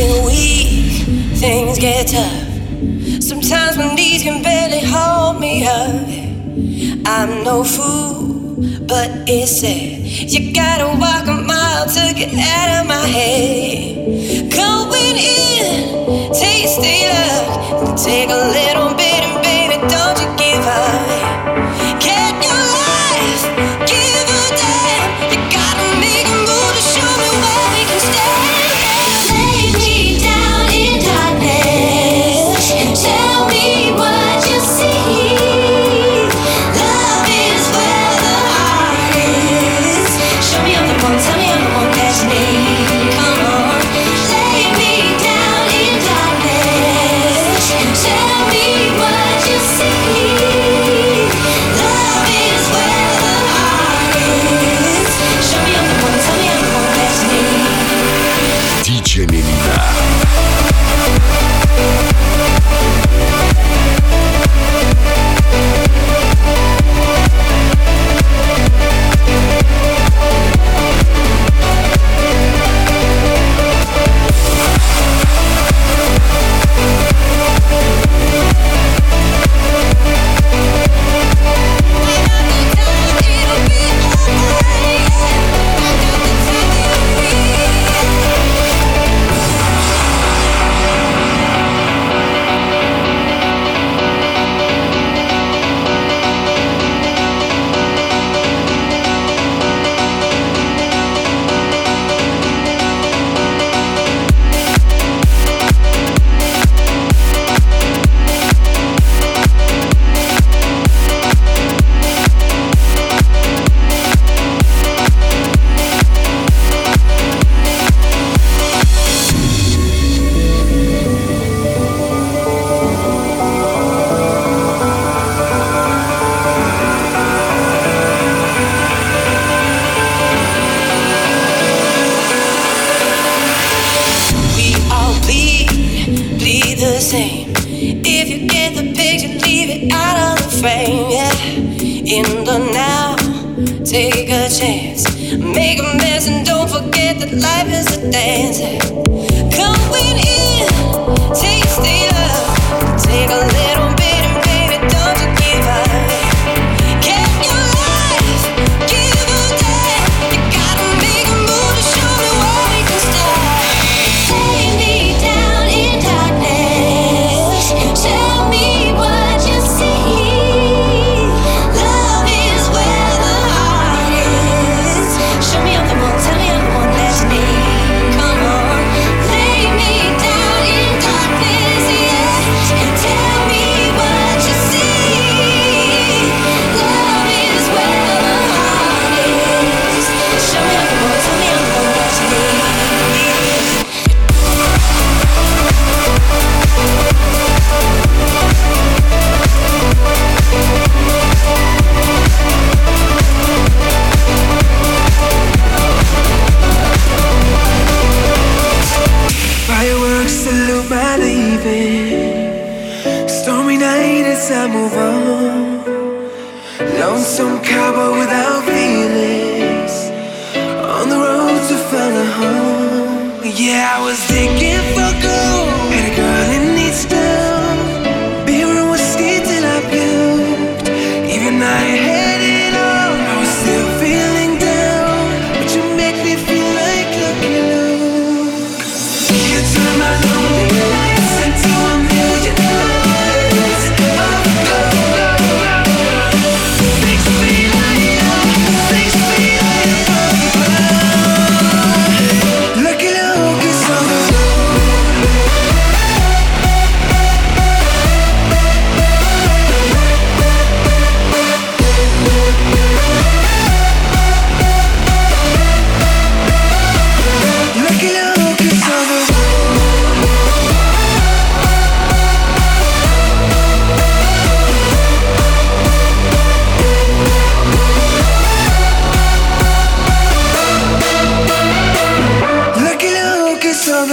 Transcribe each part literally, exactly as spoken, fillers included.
been weak, things get tough. Sometimes my knees can barely hold me up. I'm no fool, but it's sad. You gotta walk a mile to get out of my head. Going in, taste the luck. Take a little bit and baby, don't you give up. Get your life, give up. Look at all, look at some.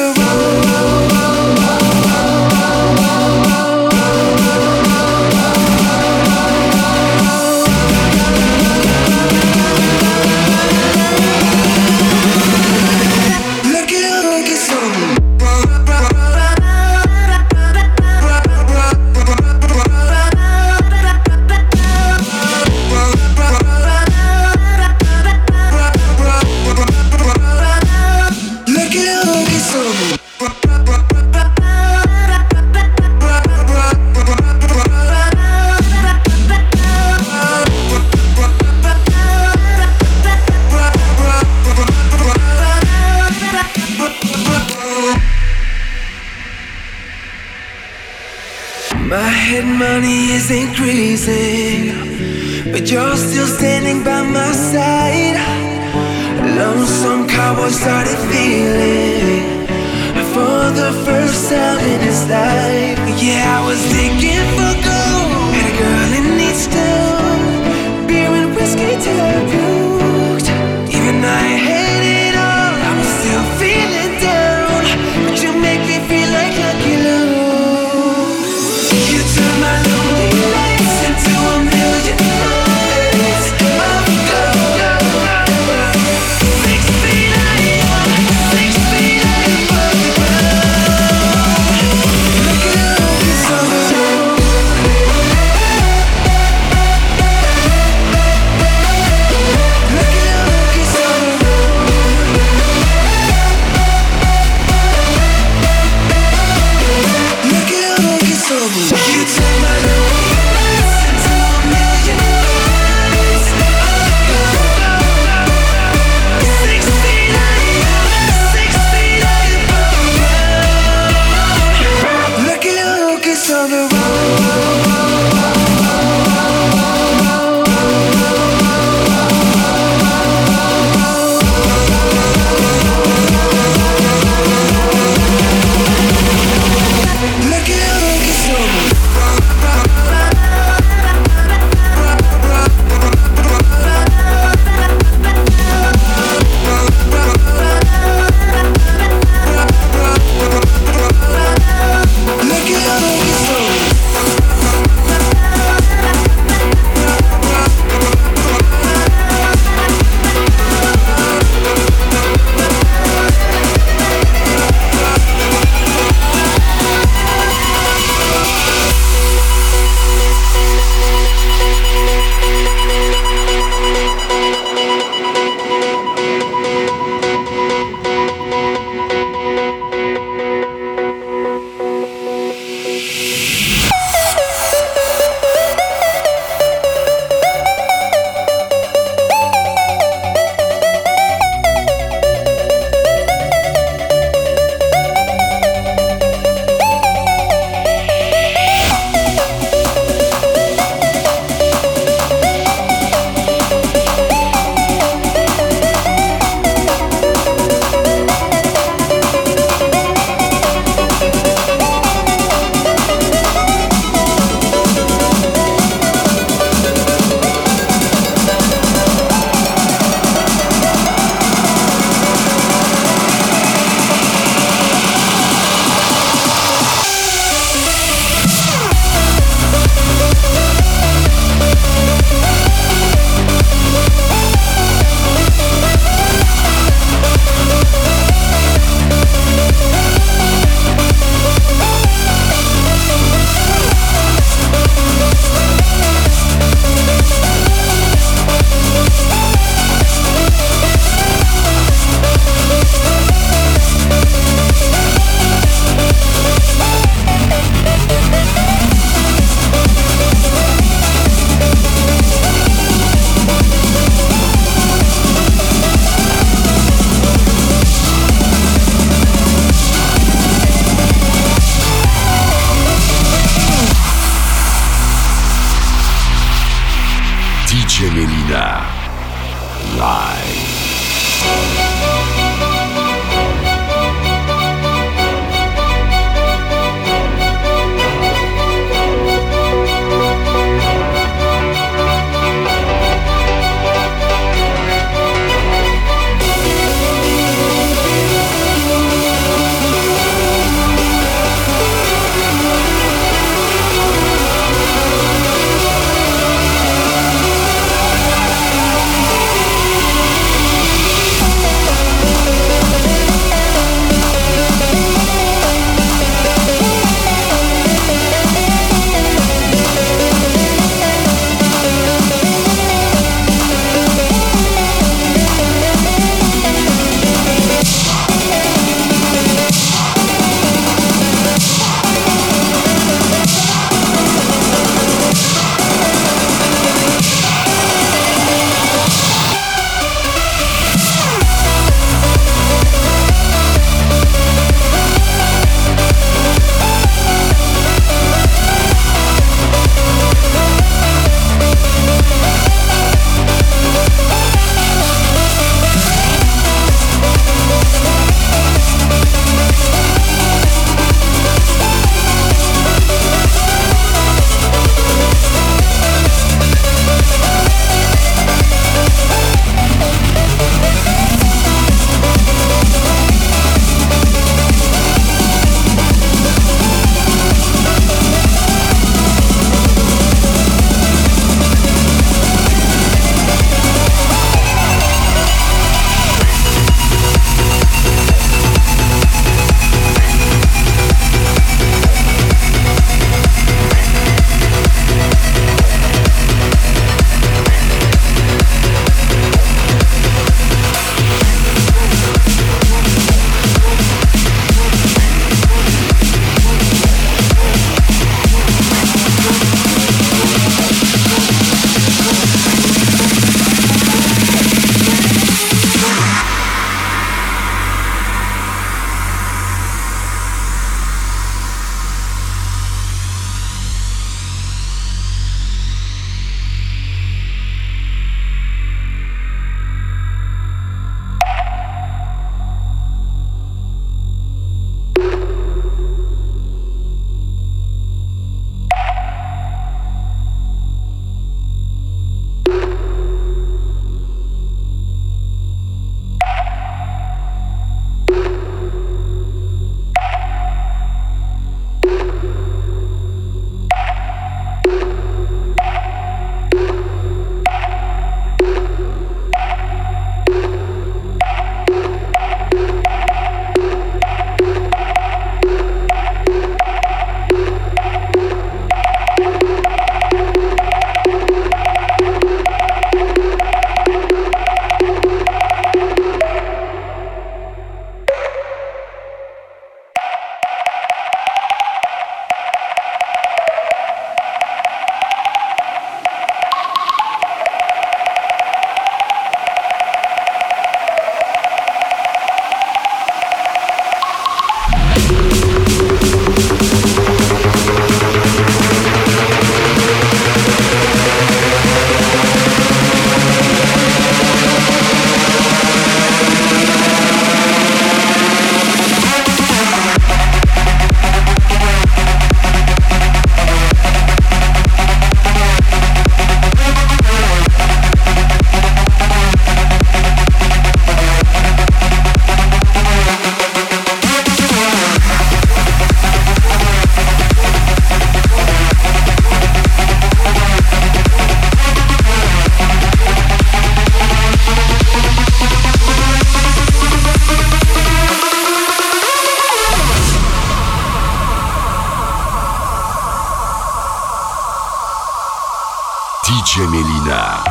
D J Melina.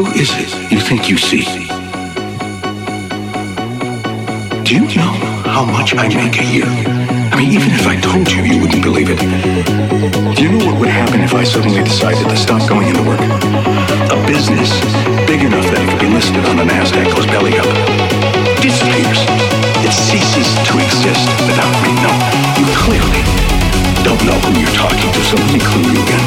Who is it you think you see? Do you know how much I make a year? I mean, even if I told you, you wouldn't believe it. Do you know what would happen if I suddenly decided to stop going into work? A business big enough that it could be listed on the NASDAQ goes belly up. Disappears. It ceases to exist without me. No, you clearly don't know who you're talking to, so let me clue you again.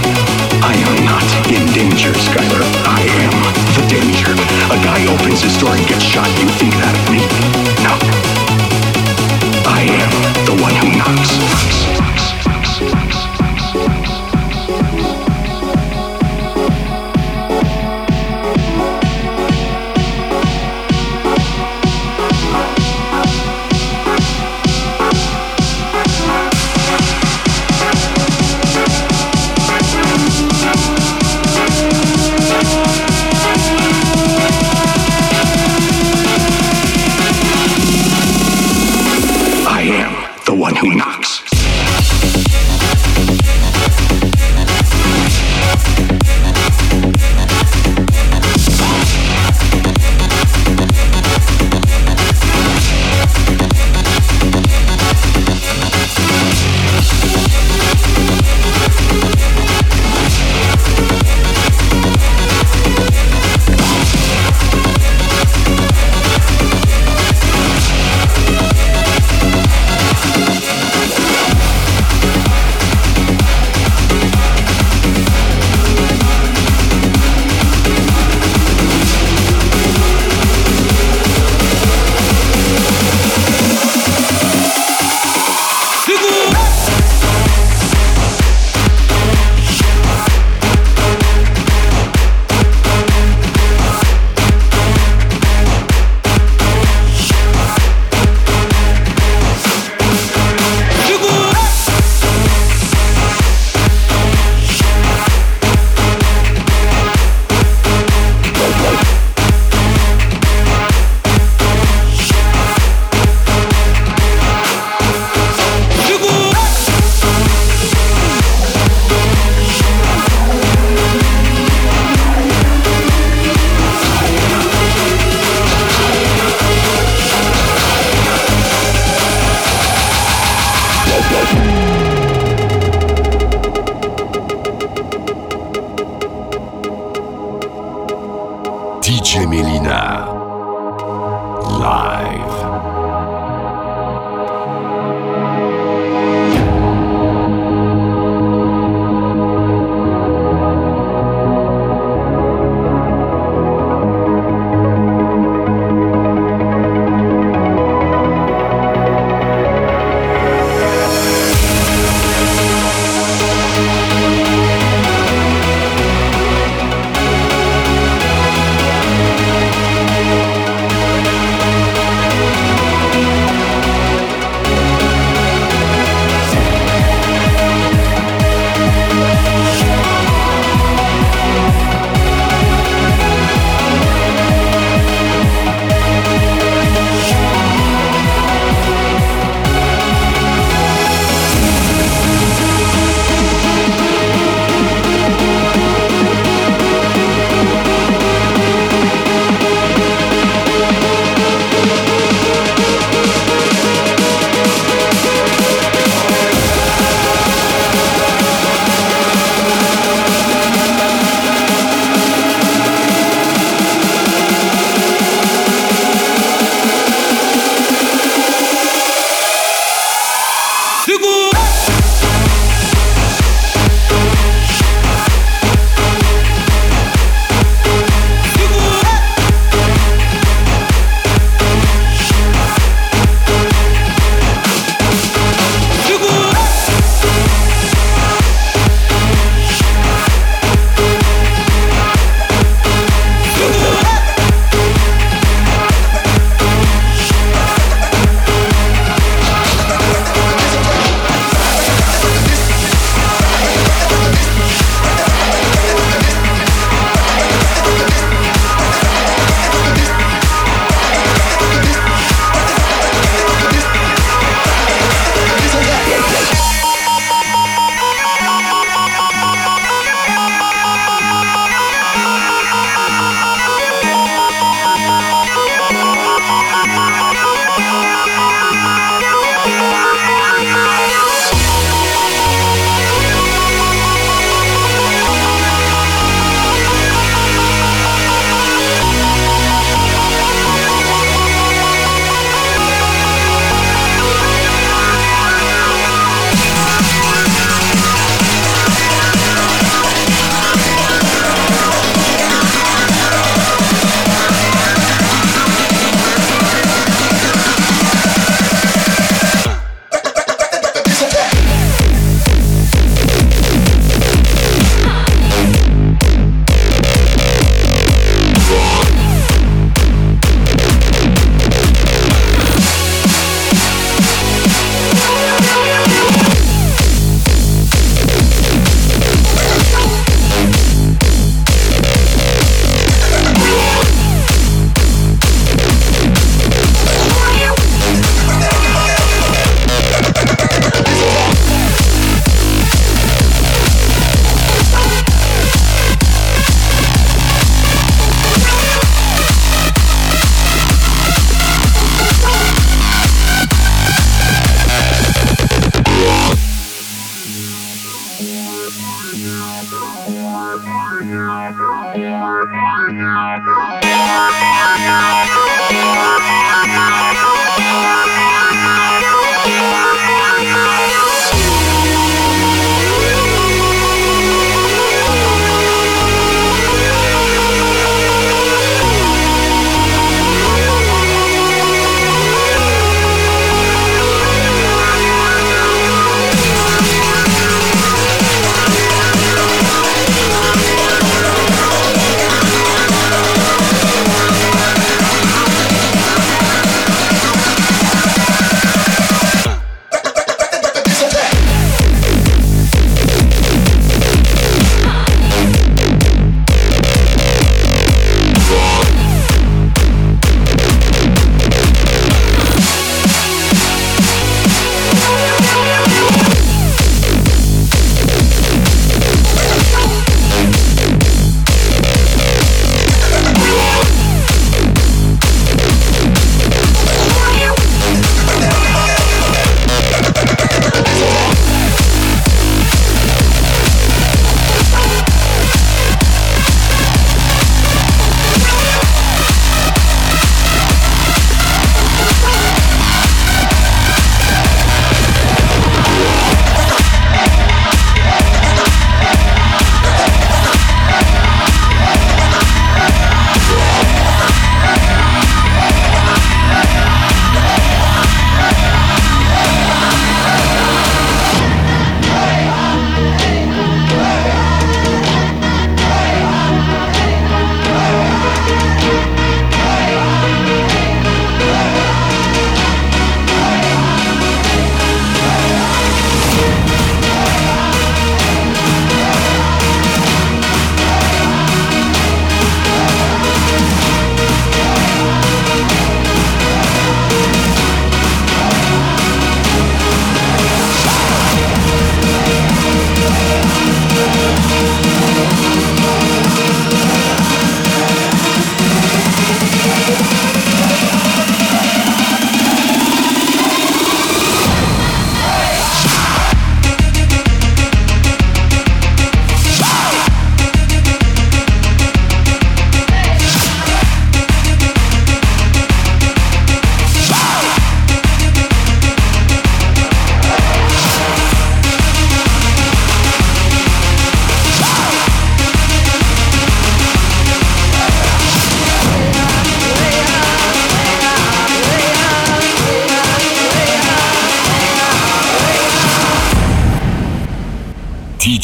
I am not in danger, Skyler. I am the danger. A guy opens his door and gets shot. You think that of me? No. I am the one who knocks.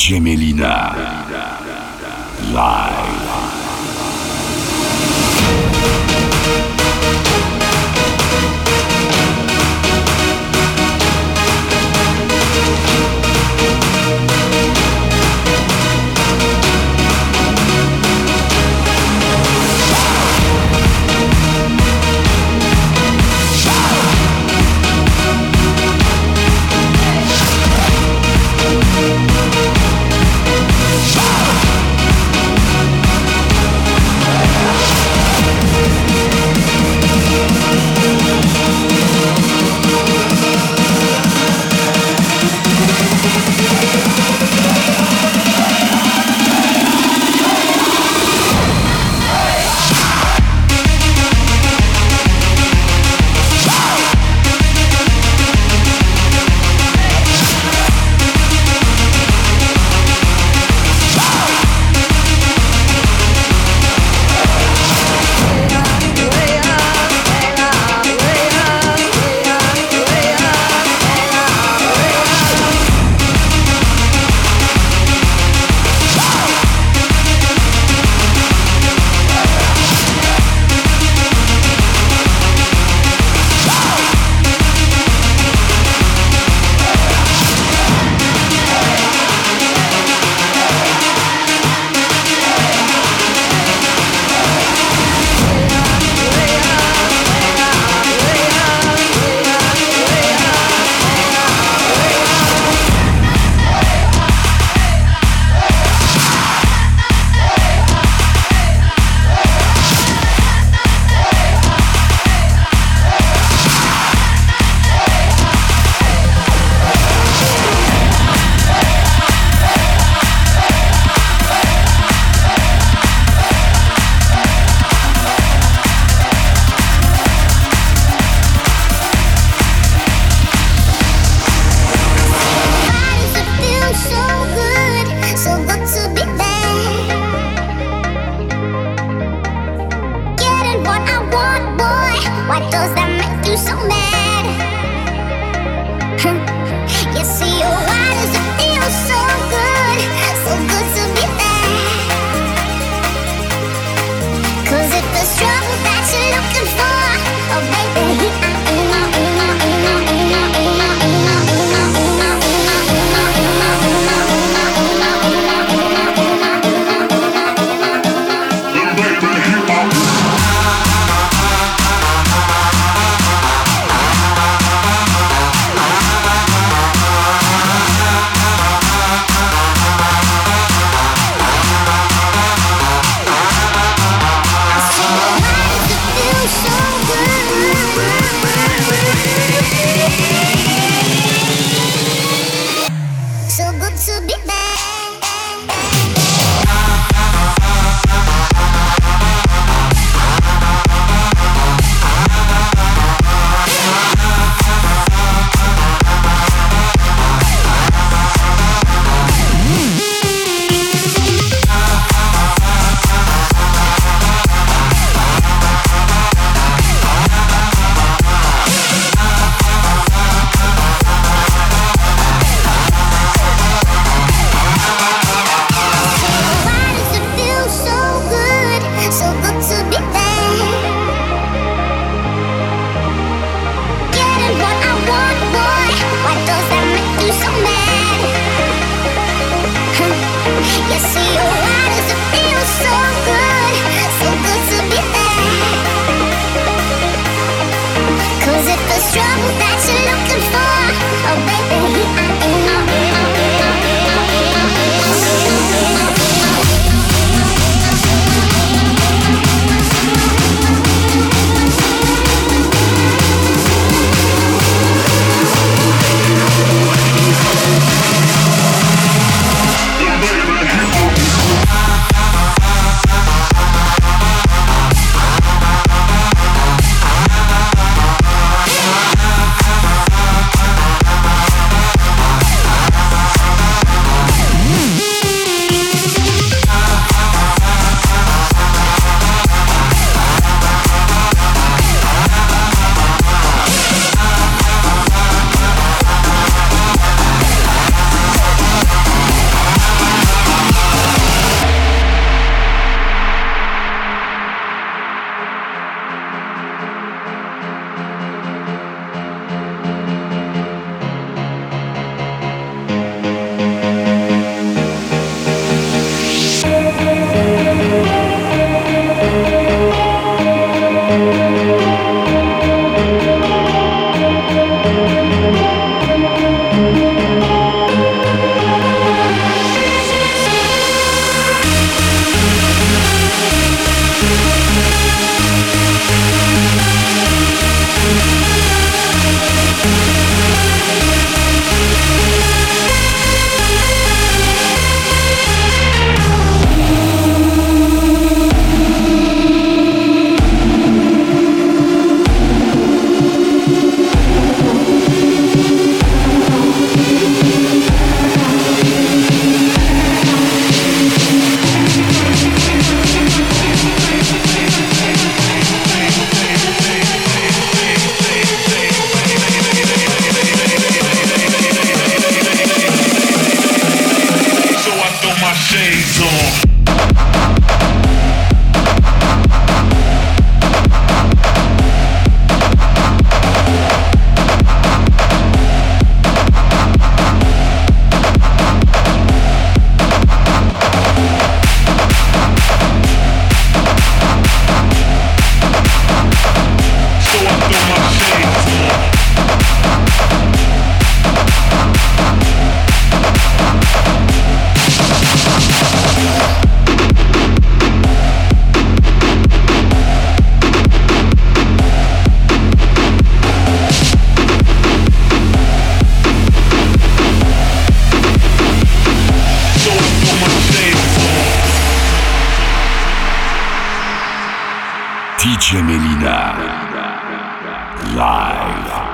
Gemelina Live. So D J Melina live.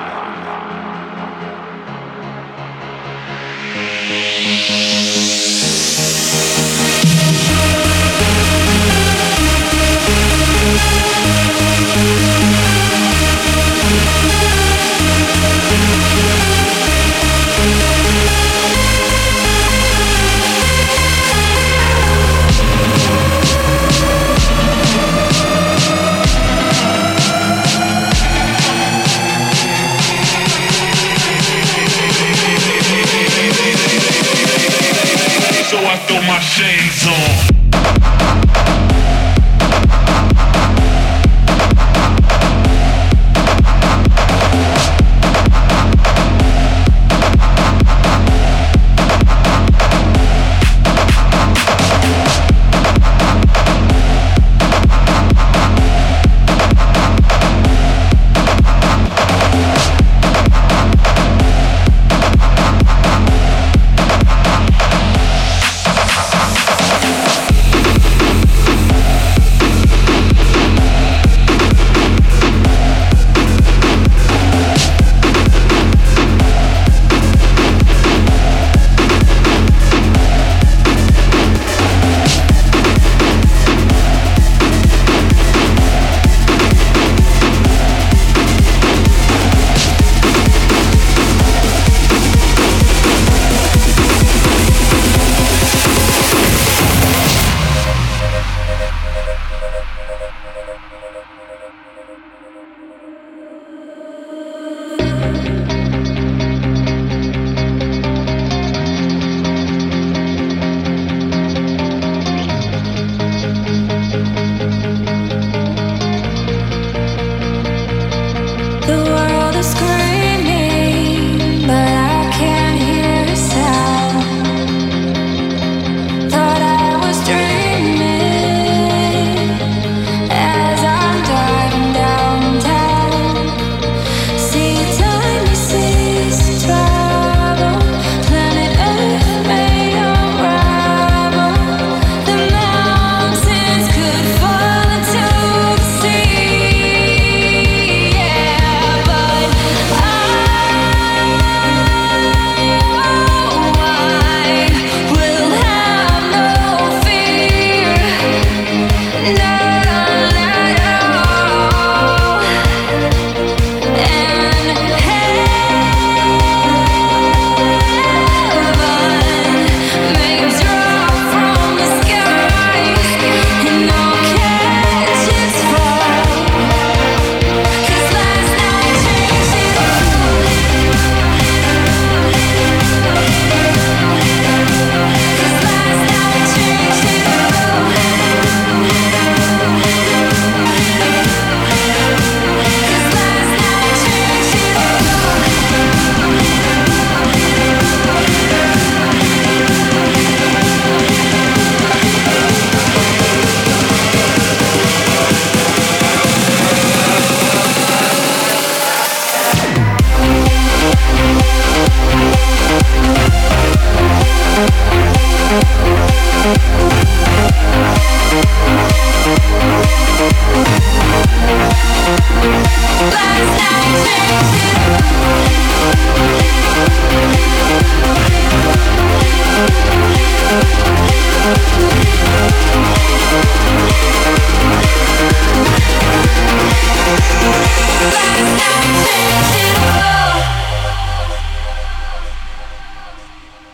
Throw my shades on.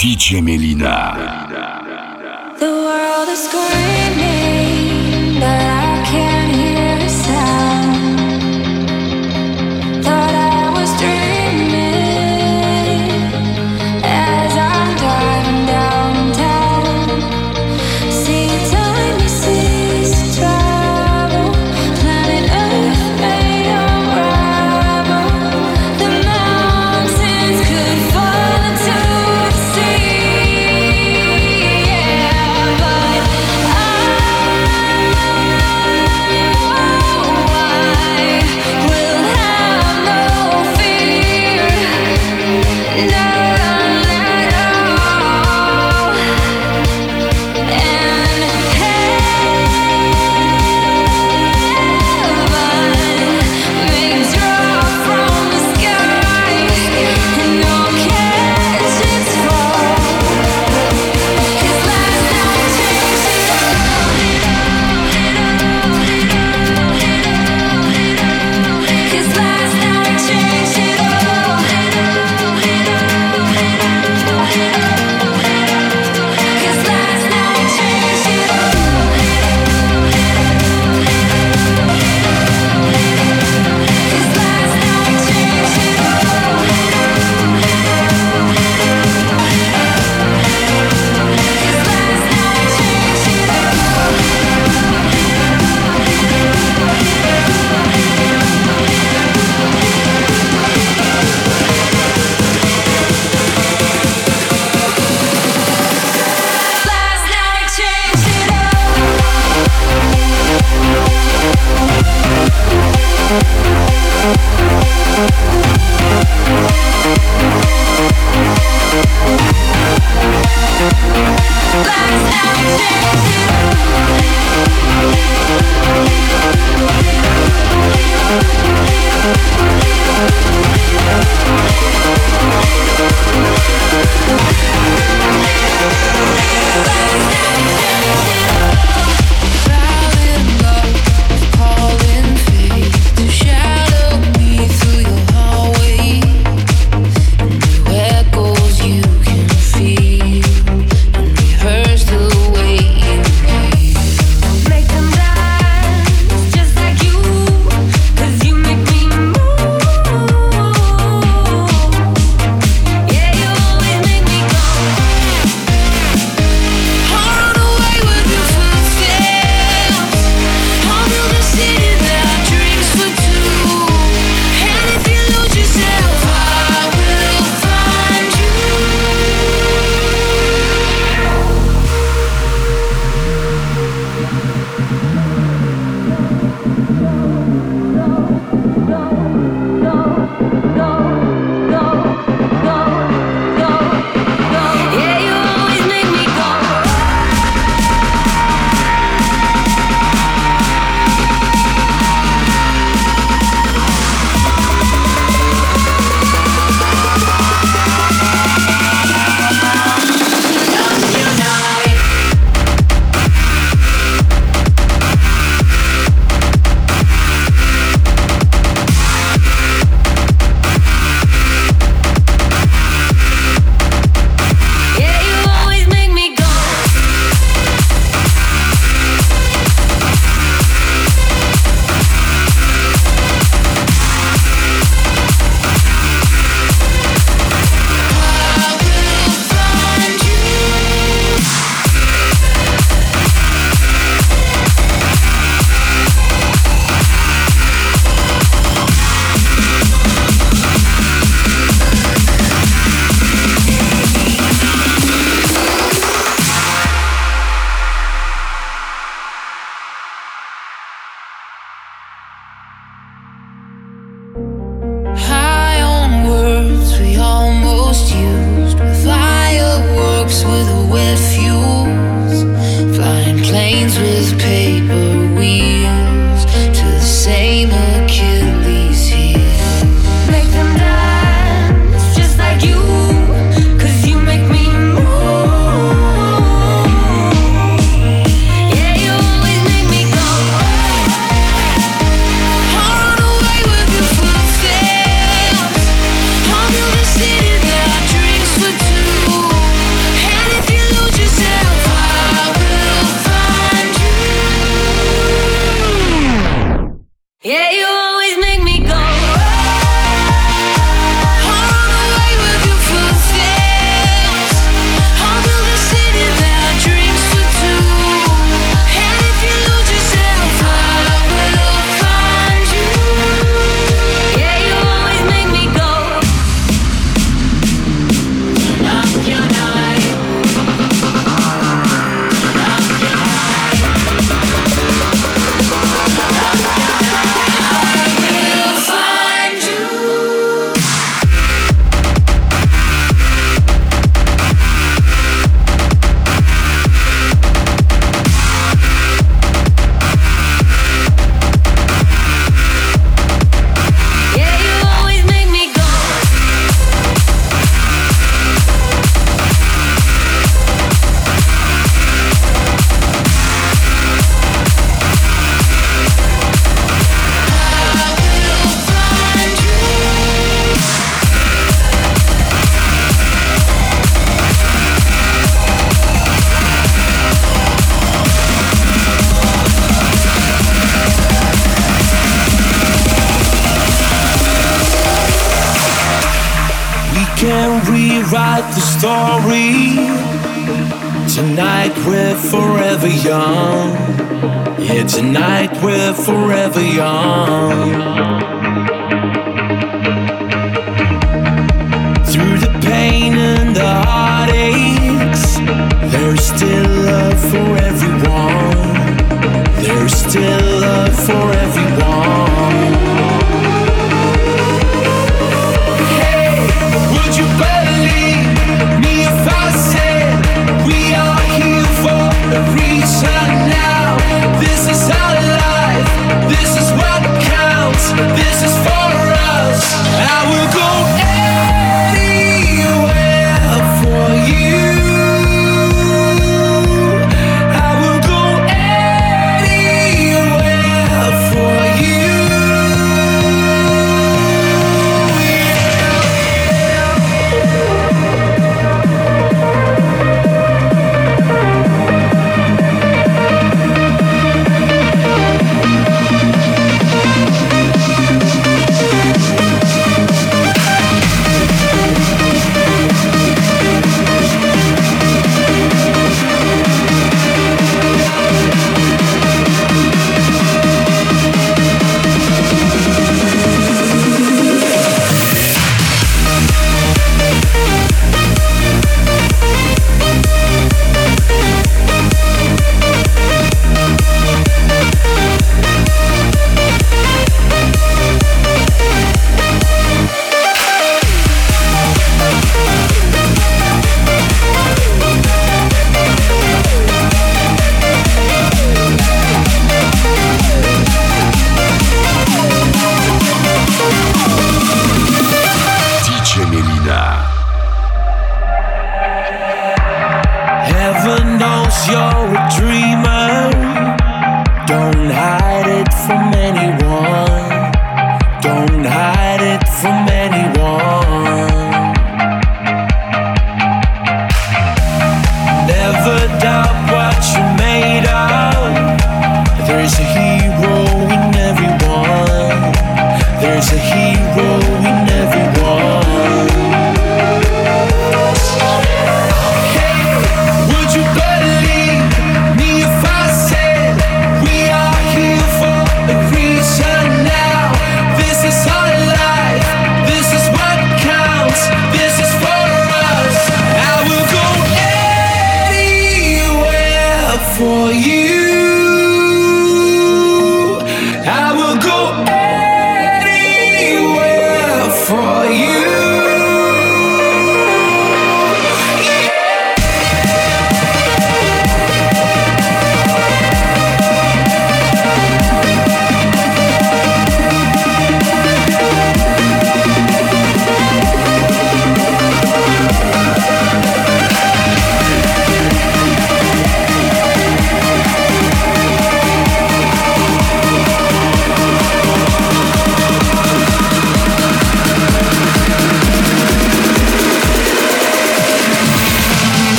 D J Melina. The world is screaming, but I can't hear a sound. Thought I was dreaming as I'm driving downtown. See, time to cease trouble. Planet Earth may unravel. The mountains could fall into the sea. I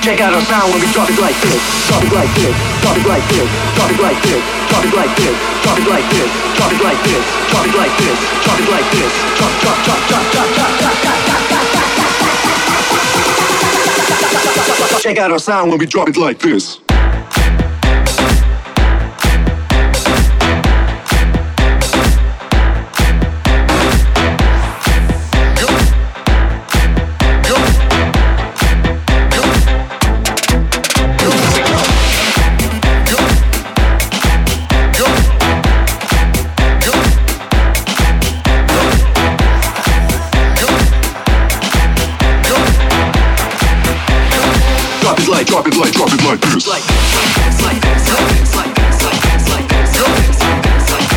Check out our sound when we drop it like this, drop it like this, drop it like this, drop it like this, drop it like this, drop it like this, drop it like this, drop it like this, drop it like this, drop, drop, drop, drop, drop, drop, drop, drop, drop, drop. Check out our sound when we drop it like this. Drop it like, drop it like this. Like this, like this, like this, like this, like this, like this, like this, like this, like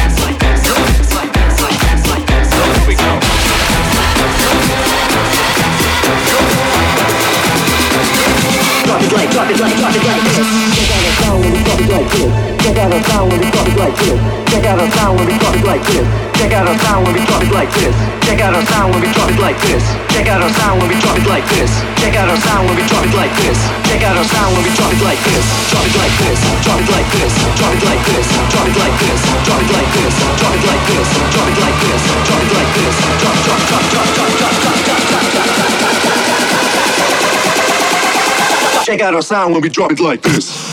this, like this, like this, like this, like this, here we go. Drop it like, drop it like, drop it like this. Check out our sound when we drop it like this. Check out our sound when we drop it like this. Check out our sound when we drop it like this. Check out our sound when we drop it like this. Check out our sound when we drop it like this. Check out our sound when we drop it like this. Check out our sound when we drop it like this. Check out our sound when we drop it like this. Drop it like this. Drop it like this. Drop it like this. Drop it like this. Drop it like this. Drop it like this. Drop it like this. Drop it like this. Drop, drop, drop, drop, drop, drop, drop, drop, drop, drop. Check out our sound when we drop it like this.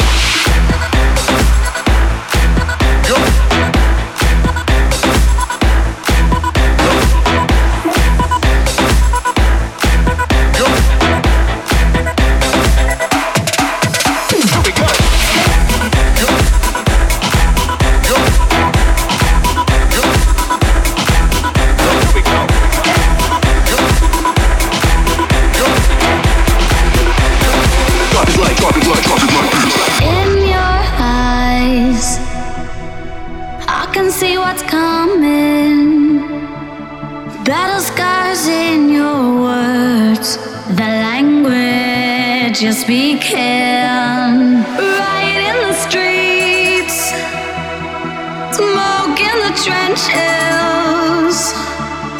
Just be can riot in the streets, smoke in the trenches,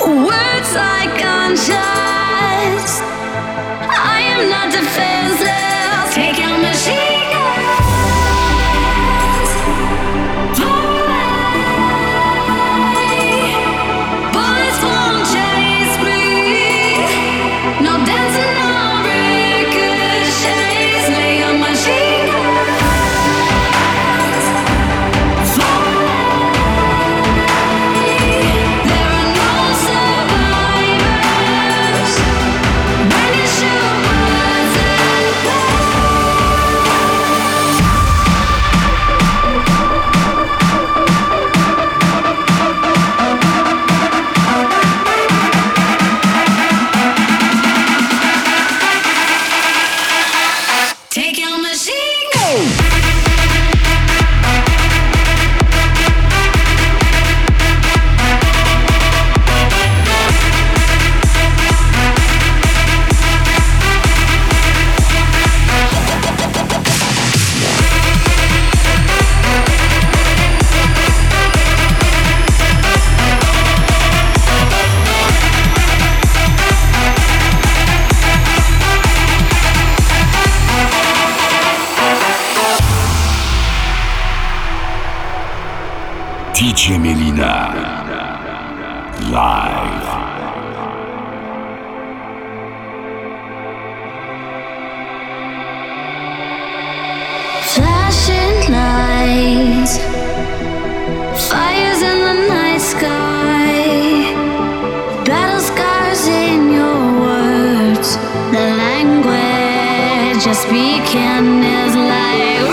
words like gunshots. I am not defenseless. Take out machine guns, don't bullets won't chase me. No dancing. D J Melina live. Flashing lights, fires in the night sky, battle scars in your words. The language you're speaking is like